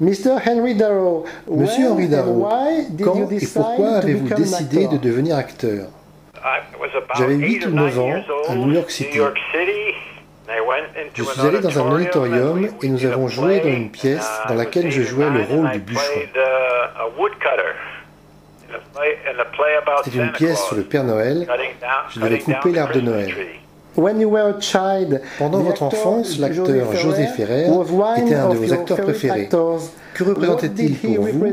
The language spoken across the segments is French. Monsieur Henry Darrow, quand et pourquoi avez-vous décidé de devenir acteur? J'avais 8 ou 9 ans à New York City. Je suis allé dans un auditorium et nous avons joué dans une pièce dans laquelle je jouais le rôle du bûcheron. C'était une pièce sur le Père Noël. Je devais couper l'arbre de Noël. Pendant votre enfance, l'acteur José Ferrer était un de vos acteurs préférés. Que représentait-il pour vous?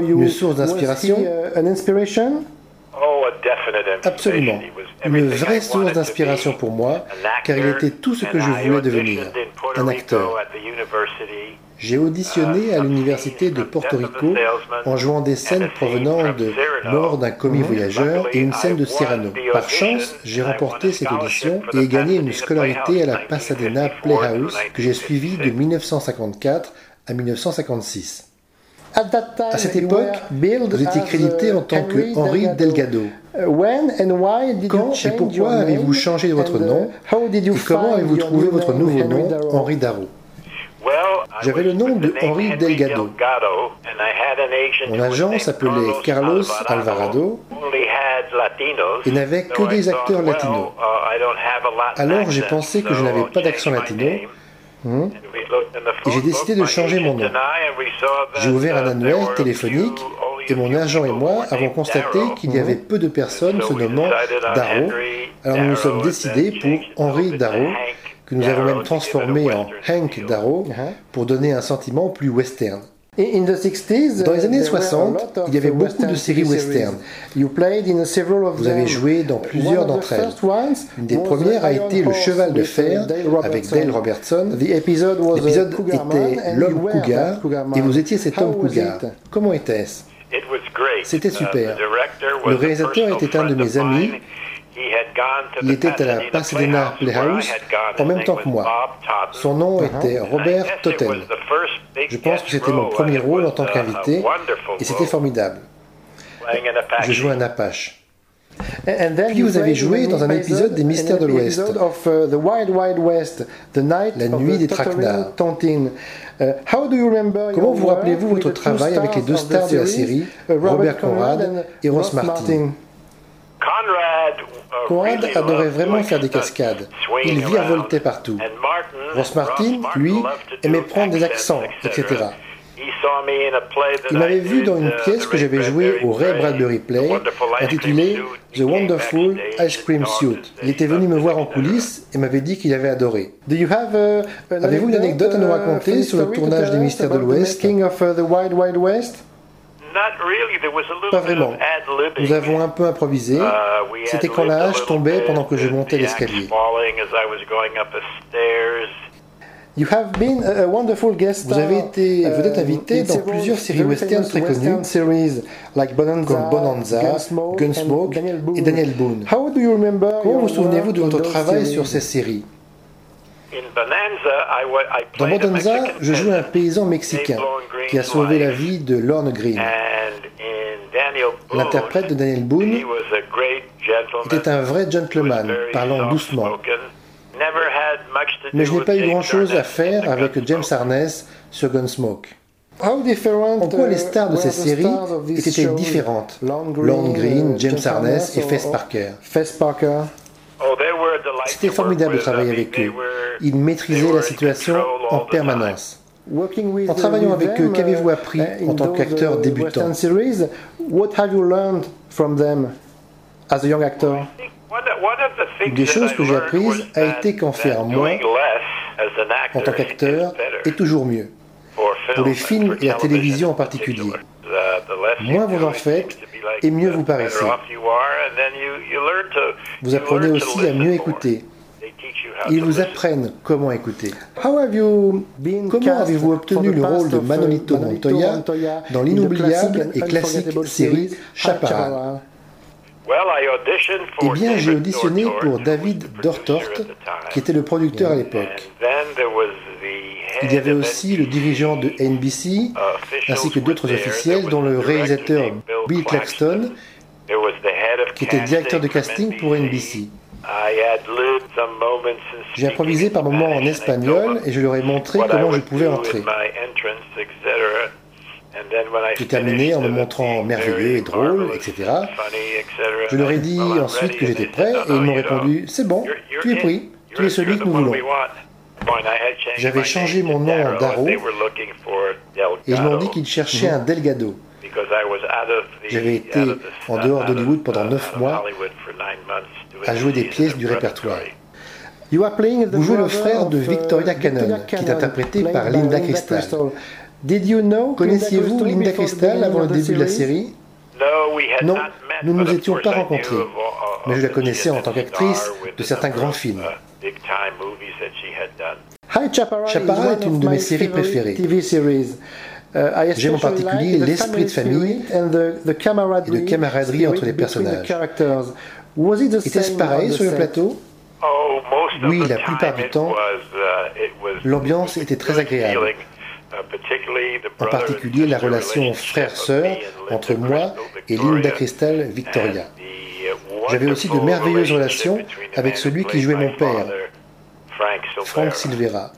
Une source d'inspiration? Absolument. Une vraie source d'inspiration pour moi, car il était tout ce que je voulais devenir, un acteur. J'ai auditionné à l'université de Porto Rico en jouant des scènes provenant de Mort d'un commis voyageur et une scène de Cyrano. Par chance, j'ai remporté cette audition et ai gagné une scolarité à la Pasadena Playhouse que j'ai suivie de 1954 à 1956. À cette époque, vous étiez crédité en tant que Henry Delgado. Quand et pourquoi avez-vous changé votre nom et comment avez-vous trouvé votre nouveau nom, Henry Darrow? J'avais le nom de Henri Delgado. Mon agent s'appelait Carlos Alvarado et n'avait que des acteurs latinos. Alors j'ai pensé que je n'avais pas d'accent latino et j'ai décidé de changer mon nom. J'ai ouvert un annuaire téléphonique et mon agent et moi avons constaté qu'il y avait peu de personnes se nommant Darrow. Alors nous nous sommes décidés pour Henri Darrow, que nous avons même transformé en Hank Darrow pour donner un sentiment plus western. Dans les années 60, il y avait beaucoup de séries western. Vous avez joué dans plusieurs d'entre elles. Une des premières a été Le Cheval de Fer avec Dale Robertson. L'épisode était L'Homme Cougar et vous étiez cet homme cougar. Comment était-ce? C'était super. Le réalisateur était un de mes amis. Il était à la Pasadena Playhouse en même temps que moi. Son nom était Robert Totten. Je pense que c'était mon premier rôle en tant qu'invité et c'était formidable. Je jouais un Apache. Puis vous avez joué dans un épisode des Mystères de l'Ouest, la nuit des traquenards. Comment vous rappelez-vous votre travail avec les deux stars de la série, Robert Conrad et Ross Martin? Conrad adorait vraiment faire des cascades. Il virevoltait partout. Ross Martin, lui, aimait prendre des accents, etc. Il m'avait vu dans une pièce que j'avais jouée au Ray Bradbury Play, intitulée The Wonderful Ice Cream Suit. Il était venu me voir en coulisses et m'avait dit qu'il avait adoré. Avez-vous une anecdote à nous raconter sur le tournage des Mystères de l'Ouest? Pas vraiment. Nous avons un peu improvisé. C'était quand la hache tombait pendant que je montais l'escalier. Vous avez été vedette invitée dans plusieurs séries western très connues, comme Bonanza, Gunsmoke et Daniel Boone. Comment vous souvenez-vous de votre travail sur ces séries? Dans Bonanza, je joue un paysan mexicain qui a sauvé la vie de Lorne Greene. L'interprète de Daniel Boone était un vrai gentleman, parlant doucement. Mais je n'ai pas eu grand-chose à faire avec James Arness sur Gunsmoke. En quoi les stars de ces séries étaient-elles différentes? Lorne Greene, James Arness et Fess Parker. C'était formidable de travailler avec eux. Ils maîtrisaient la situation en permanence. En travaillant avec eux, qu'avez-vous appris en tant qu'acteur débutant? Une des choses que j'ai apprises a été qu'en faire moins en tant qu'acteur est toujours mieux, pour les films et la télévision en particulier. Moins vous en faites et mieux vous paraissez. Vous apprenez aussi à mieux écouter. Ils vous apprennent comment écouter. Comment avez-vous obtenu le rôle de Manolito Montoya dans l'inoubliable et classique série Chaparral? Eh bien, j'ai auditionné pour David Dortort, qui était le producteur à l'époque. Il y avait aussi le dirigeant de NBC, ainsi que d'autres officiels, dont le réalisateur Bill Claxton, qui était directeur de casting pour NBC. J'ai improvisé par moments en espagnol et je leur ai montré comment je pouvais entrer. J'ai terminé en me montrant merveilleux et drôle, etc. Je leur ai dit ensuite que j'étais prêt et ils m'ont répondu « C'est bon, tu es pris, tu es celui que nous voulons ». J'avais changé mon nom en Darrow et ils m'ont dit qu'ils cherchaient un Delgado. J'avais été en dehors d'Hollywood pendant 9 mois à jouer des pièces du répertoire. Vous jouez le frère de Victoria Cannon, qui est interprété par Linda Cristal. Connaissiez-vous Linda Cristal avant le début de la série? Non, nous ne nous étions pas rencontrés, mais je la connaissais en tant qu'actrice de certains grands films. Chaparral est une de mes séries préférées. J'aime en particulier l'esprit de famille et de camaraderie entre les personnages. Était-ce pareil sur le plateau? Oui, la plupart du temps, l'ambiance était très agréable. En particulier la relation frère-sœur entre moi et Linda Cristal Victoria. J'avais aussi de merveilleuses relations avec celui qui jouait mon père, Frank Silvera.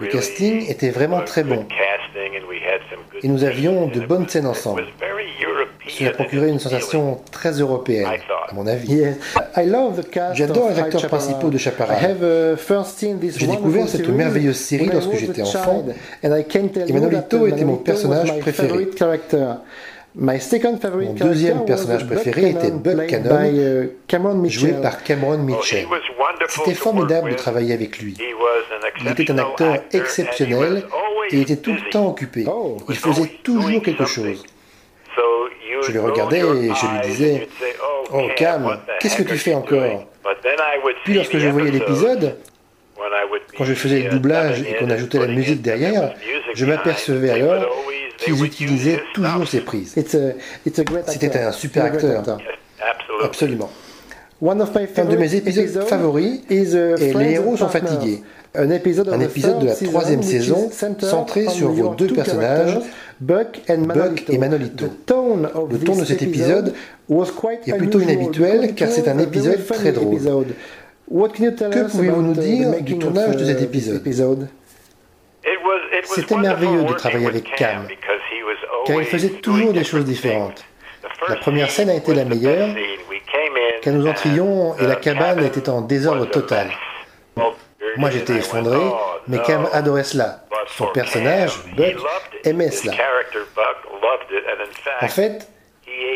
Le casting était vraiment très bon et nous avions de bonnes scènes ensemble. Cela procurait une sensation très européenne, à mon avis. J'adore les acteurs principaux de Chaparral. J'ai découvert cette merveilleuse série lorsque j'étais enfant et Manolito était mon personnage préféré. Mon deuxième personnage préféré était Bud Cannon, joué par Cameron Mitchell. C'était formidable de travailler avec lui. Il était un acteur exceptionnel et était tout le temps occupé. Il faisait toujours quelque chose. Je le regardais et je lui disais « Oh Cam, qu'est-ce que tu fais encore ?» Puis lorsque je voyais l'épisode, quand je faisais le doublage et qu'on ajoutait la musique derrière, je m'apercevais alors qu'ils utilisaient toujours ces prises. C'était un super acteur. Absolument. Un de mes épisodes favoris est « Les héros sont fatigués ». Un épisode de la 3e saison centré sur vos deux personnages, Buck et Manolito. Le ton de cet épisode est plutôt inhabituel car c'est un épisode très drôle. Que pouvez-vous nous dire du tournage de cet épisode? C'était merveilleux de travailler avec Cam car il faisait toujours des choses différentes. La première scène a été la meilleure car nous entrions et la cabane était en désordre total. Moi j'étais effondré, mais Cam adorait cela. Son personnage, Buck, aimait cela. En fait,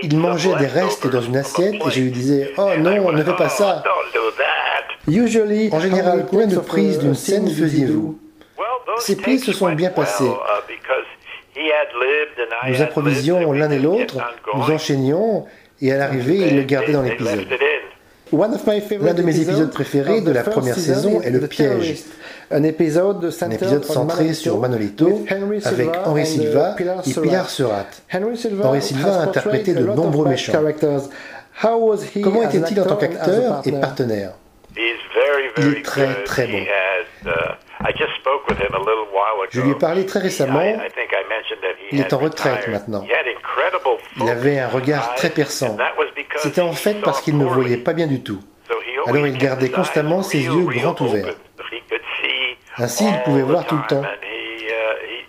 il mangeait des restes dans une assiette et je lui disais « Oh non, ne fais pas ça !» En général, combien de prises d'une scène faisiez-vous? Ces prises se sont bien passées. Nous improvisions l'un et l'autre, nous enchaînions et à l'arrivée, il le gardait dans l'épisode. L'un de mes épisodes préférés de la 1ère saison est le piège, un épisode centré sur Manolito avec Henri Silva et Pilar Seurat. Henri Silva a interprété de nombreux méchants. Comment était-il en tant qu'acteur et partenaire? Il est très très bon. Je lui ai parlé très récemment, il est en retraite maintenant. Il avait un regard très perçant. C'était en fait parce qu'il ne voyait pas bien du tout. Alors il gardait constamment ses yeux grands ouverts. Ainsi, il pouvait voir tout le temps.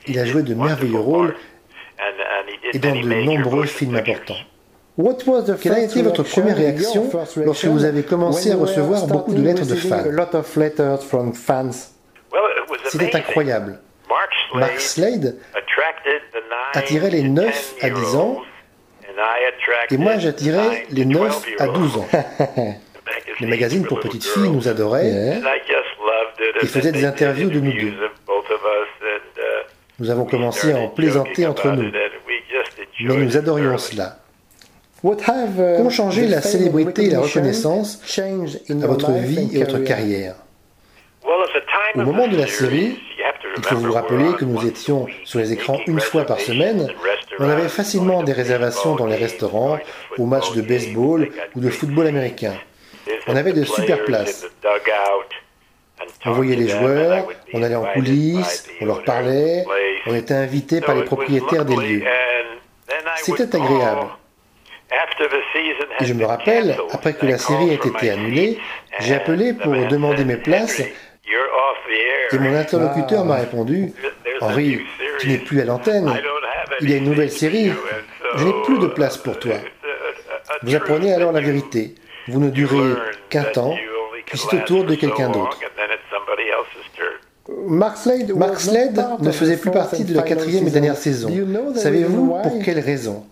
Il a joué de merveilleux rôles et dans de nombreux films importants. Quelle a été votre première réaction lorsque vous avez commencé à recevoir beaucoup de lettres de fans? C'était incroyable. Mark Slade attirait les 9 à 10 ans et moi j'attirais les 9 à 12 ans. Les magazines pour petites filles nous adoraient et faisaient des interviews de nous deux. Nous avons commencé à en plaisanter entre nous, mais nous adorions cela. Qu'ont changé la célébrité et la reconnaissance à votre vie et votre carrière? Au moment de la série, il faut vous rappeler que nous étions sur les écrans une fois par semaine. On avait facilement des réservations dans les restaurants, aux matchs de baseball ou de football américain. On avait de super places. On voyait les joueurs, on allait en coulisses, on leur parlait, on était invités par les propriétaires des lieux. C'était agréable. Et je me rappelle, après que la série ait été annulée, j'ai appelé pour demander mes places et mon interlocuteur m'a répondu « Henri, tu n'es plus à l'antenne, il y a une nouvelle série, je n'ai plus de place pour toi. » Vous apprenez alors la vérité, vous ne durez qu'un temps, puis c'est au tour de quelqu'un d'autre. Mark Slade ne faisait plus partie de la quatrième et dernière saison. Savez-vous pour quelle raison?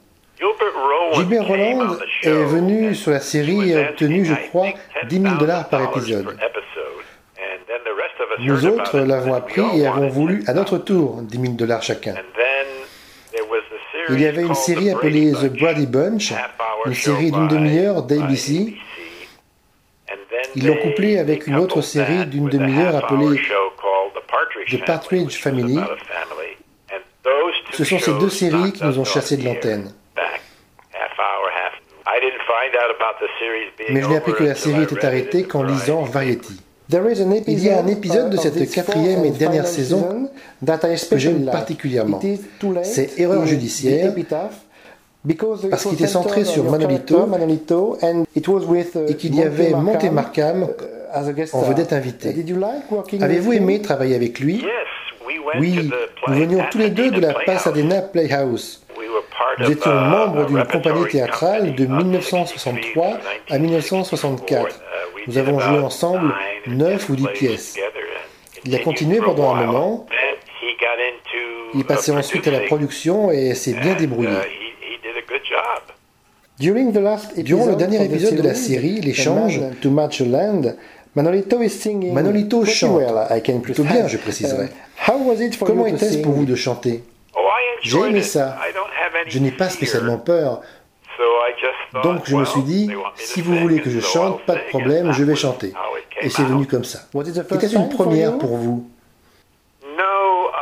Gilbert Roland est venu sur la série et a obtenu, je crois, $10,000 par épisode. Nous autres l'avons appris et avons voulu, à notre tour, $10,000 chacun. Il y avait une série appelée The Brady Bunch, une série d'une demi-heure d'ABC. Ils l'ont couplée avec une autre série d'une demi-heure appelée The Partridge Family. Ce sont ces deux séries qui nous ont chassés de l'antenne. Mais je n'ai appris que la série était arrêtée qu'en lisant Variety. Il y a un épisode de cette quatrième et dernière saison que j'aime particulièrement. C'est Erreur judiciaire, parce qu'il était centré sur Manolito et qu'il y avait Monte Markham en vedette invité. Avez-vous aimé travailler avec lui? Oui, nous venions tous les deux de la Pasadena Playhouse. Nous étions membres d'une compagnie théâtrale de 1963 à 1964. Nous avons joué ensemble 9 ou 10 pièces. Il a continué pendant un moment. Il est passé ensuite à la production et s'est bien débrouillé. Durant le dernier épisode de la série, l'échange, Manolito chante plutôt bien, je préciserai. Comment était-ce pour vous de chanter? J'ai aimé ça. Je n'ai pas spécialement peur. Donc je me suis dit, si vous voulez que je chante, pas de problème, je vais chanter. Et c'est venu comme ça. Était-ce une première pour vous?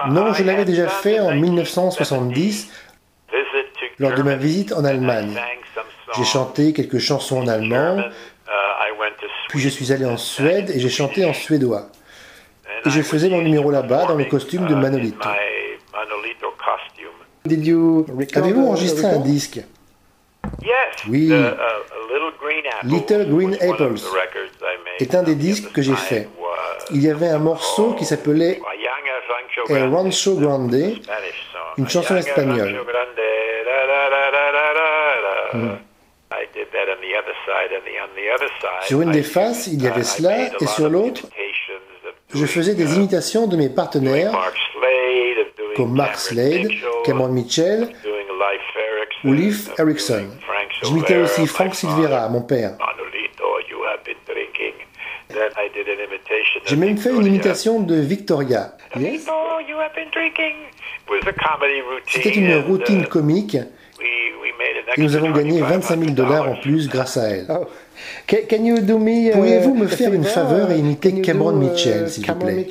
Non, je l'avais déjà fait en 1970, lors de ma visite en Allemagne. J'ai chanté quelques chansons en allemand, puis je suis allé en Suède et j'ai chanté en suédois. Et je faisais mon numéro là-bas dans le costume de Manolito. Avez-vous enregistré un disque? Oui. Little Green Apples est un des disques que j'ai fait. Il y avait un morceau qui s'appelait El Rancho Grande, une chanson espagnole. Sur une des faces, il y avait cela, et sur l'autre, je faisais des imitations de mes partenaires, comme Mark Slade, Cameron Mitchell ou Leif Erikson. J'imitais aussi Frank Silvera, mon père. J'ai même fait une imitation de Victoria. C'était une routine comique et nous avons gagné $25,000 en plus grâce à elle. Pourriez-vous me faire une faveur et imiter Cameron Mitchell, s'il vous plaît?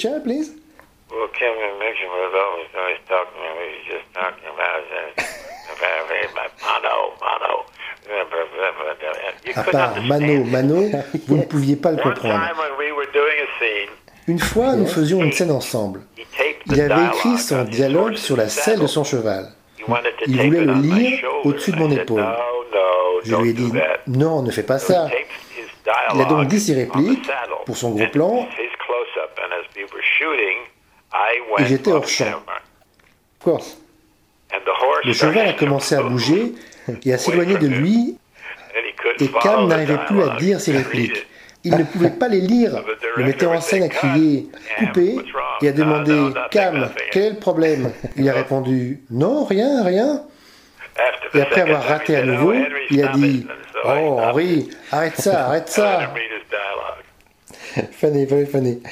À part Mano, vous ne pouviez pas le comprendre. Une fois, nous faisions une scène ensemble. Il avait écrit son dialogue sur la selle de son cheval. Il voulait le lire au-dessus de mon épaule. Je lui ai dit « Non, ne fais pas ça ». Il a donc dit ses répliques pour son gros plan et j'étais hors champ. Le cheval a commencé à bouger et à s'éloigner de lui et Cam n'arrivait plus à dire ses répliques. Il ne pouvait pas les lire. Le metteur en scène a crié « Coupé » et a demandé « Cam, quel est le problème ?» Il a répondu « Non, rien, rien ». Et après avoir raté à nouveau, il a dit « Oh, Henri, arrête ça, arrête ça !» Funny, very funny.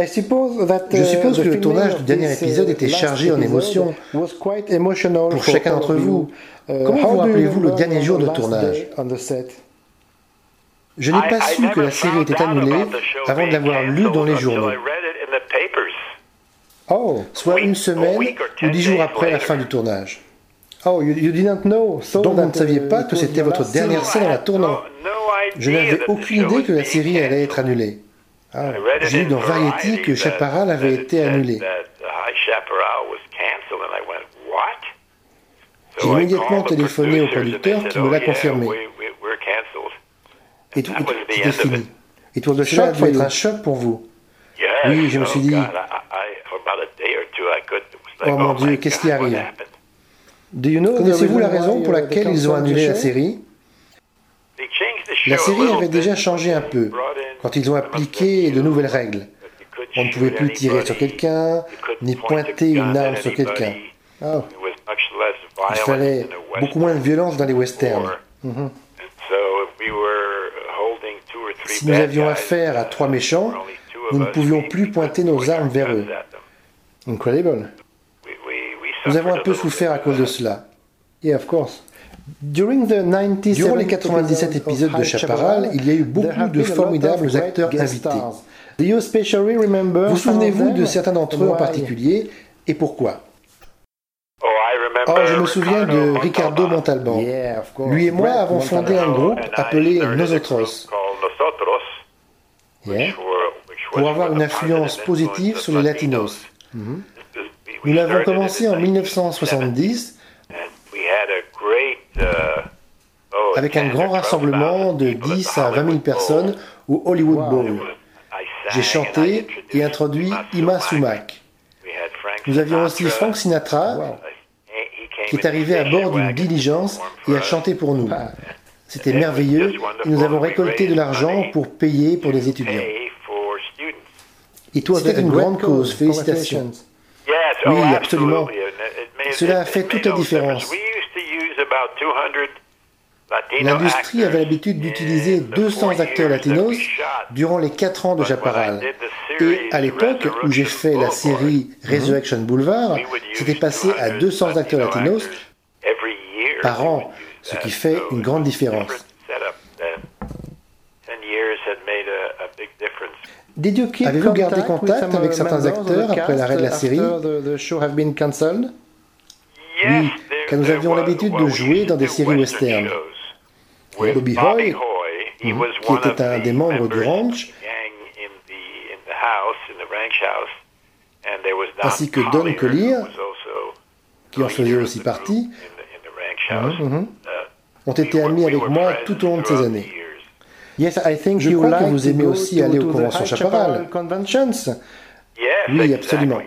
Je suppose que le tournage du dernier épisode était chargé en émotions pour chacun d'entre vous. Comment vous rappelez-vous le dernier jour de tournage? Je n'ai pas su que la série était annulée avant de l'avoir lue dans les journaux. Soit une semaine ou 10 jours après la fin du tournage. Donc vous ne saviez pas que c'était votre dernière scène en la tournant. Je n'avais aucune idée que la série allait être annulée. J'ai lu dans Variety que Chaparral avait été annulé. J'ai immédiatement téléphoné au producteur qui me l'a confirmé. Et tout était fini. Et Tour de Choc va être un choc pour vous. Oui, je me suis dit, oh mon Dieu, qu'est-ce qui arrive? Connaissez-vous la raison pour laquelle ils ont annulé la série? La série avait déjà changé un peu quand ils ont appliqué de nouvelles règles. On ne pouvait plus tirer sur quelqu'un, ni pointer une arme sur quelqu'un. Oh. Il fallait beaucoup moins de violence dans les westerns. Mm-hmm. Si nous avions affaire à 3 méchants, nous ne pouvions plus pointer nos armes vers eux. Incredible. Nous avons un peu souffert à cause de cela. Yeah, of course. Durant les 97 épisodes de Chaparral, il y a eu beaucoup de formidables acteurs invités. Vous souvenez-vous de certains d'entre eux en particulier, et pourquoi? Oh, je me souviens de Ricardo Montalban. Lui et moi avons fondé un groupe appelé Nosotros, pour avoir une influence positive sur les Latinos. Mm-hmm. Nous l'avons commencé en 1970 avec un grand rassemblement de 10 à 20 000 personnes au Hollywood Bowl. J'ai chanté et introduit Ima Sumac. Nous avions aussi Frank Sinatra, qui est arrivé à bord d'une diligence et a chanté pour nous. C'était merveilleux et nous avons récolté de l'argent pour payer pour les étudiants. C'était une grande cause, félicitations. Oui, absolument. Cela a fait toute la différence. L'industrie avait l'habitude d'utiliser 200 acteurs latinos durant les 4 ans de Chaparral. Et à l'époque où j'ai fait la série Resurrection Boulevard, c'était passé à 200 acteurs latinos par an, ce qui fait une grande différence. Avez-vous gardé contact avec certains acteurs après l'arrêt de la série? Oui, car nous avions l'habitude de jouer dans des séries westerns. Bobby Hoy, qui était un des membres du ranch, ainsi que Don Collier, qui en faisait aussi partie, ont été amis avec moi tout au long de ces années. Je crois que vous aimez aussi aller aux conventions Chaparral. Oui, absolument.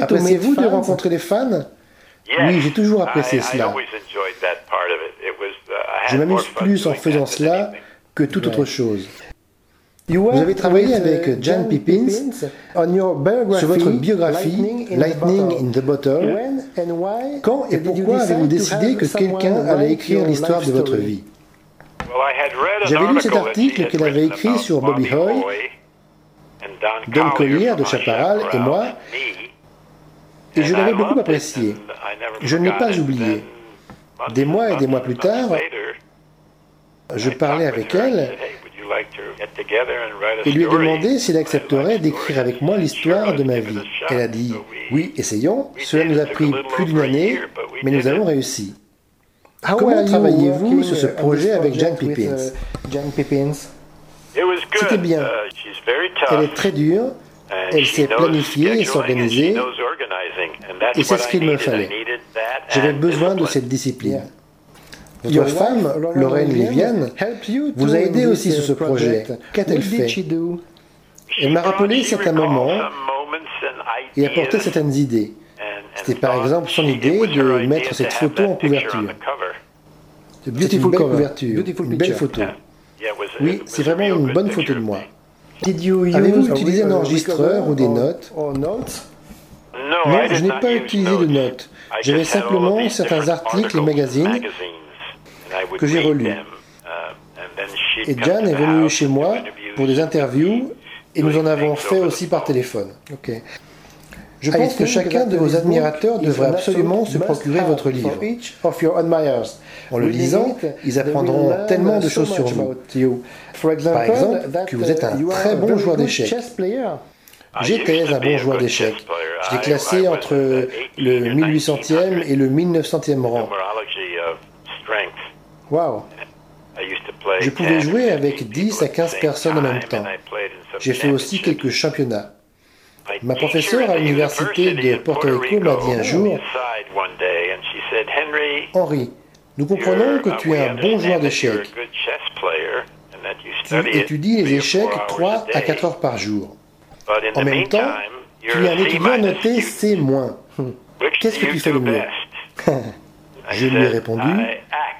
Appréciez-vous de rencontrer les fans? Oui, j'ai toujours apprécié cela. Je m'amuse plus en faisant cela que toute autre chose. Vous avez travaillé avec Jan Pippins sur votre biographie Lightning in the Bottle. Quand et pourquoi avez-vous décidé que quelqu'un allait écrire l'histoire de votre vie? J'avais lu cet article qu'elle avait écrit sur Bobby Hoy, Don Collier de Chaparral et moi, et je l'avais beaucoup apprécié. Je ne l'ai pas oublié. Des mois plus tard, je parlais avec elle et lui ai demandé s'il accepterait d'écrire avec moi l'histoire de ma vie. Elle a dit « Oui, essayons, cela nous a pris plus d'une année, mais nous avons réussi ». Comment travaillez-vous sur ce projet avec Jan Pippins? C'était bien. Elle est très dure, elle sait planifier et s'organiser, et c'est ce qu'il me fallait. J'avais besoin de cette discipline. Votre femme, Lorraine Liviane, vous a aidé aussi sur ce projet. Qu'a-t-elle fait? Elle m'a rappelé certains moments et apporté certaines idées. C'était par exemple son idée de mettre cette photo en couverture. C'est une belle couverture, une belle photo. Oui, c'est vraiment une bonne photo de moi. Avez-vous utilisé un enregistreur ou des notes? Non, je n'ai pas utilisé de notes. J'avais simplement certains articles et magazines que j'ai relus. Et Jan est venue chez moi pour des interviews et nous en avons fait aussi par téléphone. Ok. Je pense que chacun de vos admirateurs devrait absolument se procurer votre livre. En le lisant, ils apprendront tellement de choses sur vous. Par exemple, que vous êtes un très bon joueur d'échecs. J'étais un bon joueur d'échecs. J'étais classé entre le 1800e et le 1900e rang. Wow! Je pouvais jouer avec 10 à 15 personnes en même temps. J'ai fait aussi quelques championnats. Ma professeure à l'université de Porto Rico m'a dit un jour Henri, nous comprenons que tu es un bon joueur d'échecs. Tu étudies les échecs 3 à 4 heures par jour. En même temps, tu es un étudiant noté C-. Qu'est-ce que tu fais le mieux? Je lui ai répondu,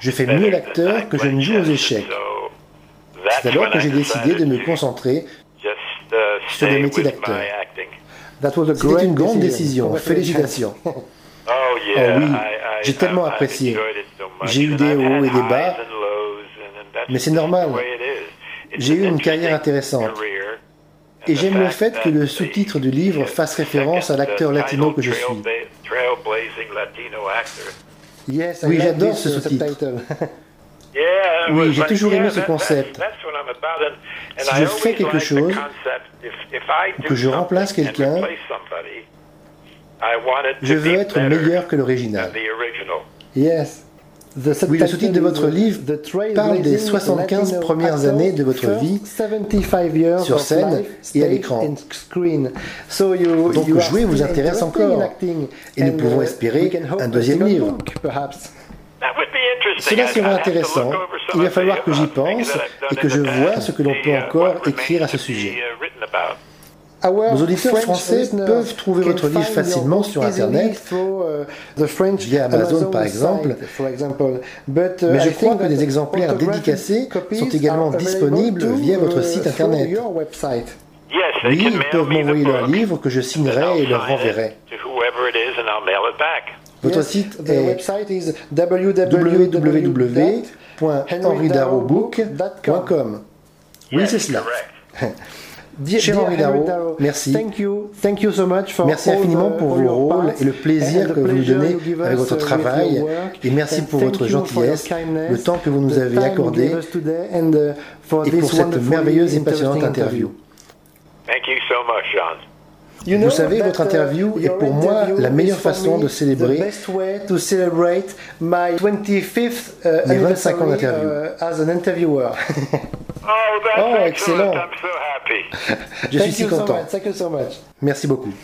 je fais mieux l'acteur que je ne joue aux échecs. C'est alors que j'ai décidé de me concentrer sur le métier d'acteur. C'était une grande décision. Félicitations. Oh oui, j'ai tellement apprécié. J'ai eu des hauts et des bas, mais c'est normal. J'ai eu une carrière intéressante. Et j'aime le fait que le sous-titre du livre fasse référence à l'acteur latino que je suis. Oui, j'adore ce sous-titre. Oui, j'ai toujours aimé ce concept. Si je fais quelque chose, ou que je remplace quelqu'un, je veux être meilleur que l'original. Oui, le sous-titre de votre livre parle des 75 premières années de votre vie sur scène et à l'écran. Donc jouer vous intéresse encore, et nous pouvons espérer un deuxième livre. Cela sera intéressant. Il va falloir que j'y pense et que je vois ce que l'on peut encore écrire à ce sujet. Nos auditeurs français peuvent trouver votre livre facilement sur Internet, via Amazon par exemple, mais je crois que des exemplaires dédicacés sont également disponibles via votre site Internet. Oui, ils peuvent m'envoyer leur livre que je signerai et leur renverrai. Votre site est www.henridarrowbook.com. Oui, c'est cela. Cher Henri Darrow, merci. Merci infiniment pour vos rôles et le plaisir que vous nous donnez avec votre travail. Et merci pour votre gentillesse, le temps que vous nous avez accordé et pour cette merveilleuse et passionnante interview. Vous savez, votre interview est pour moi la meilleure façon de célébrer mes 25 ans d'interview. Oh, excellent! Je suis si content. Merci beaucoup.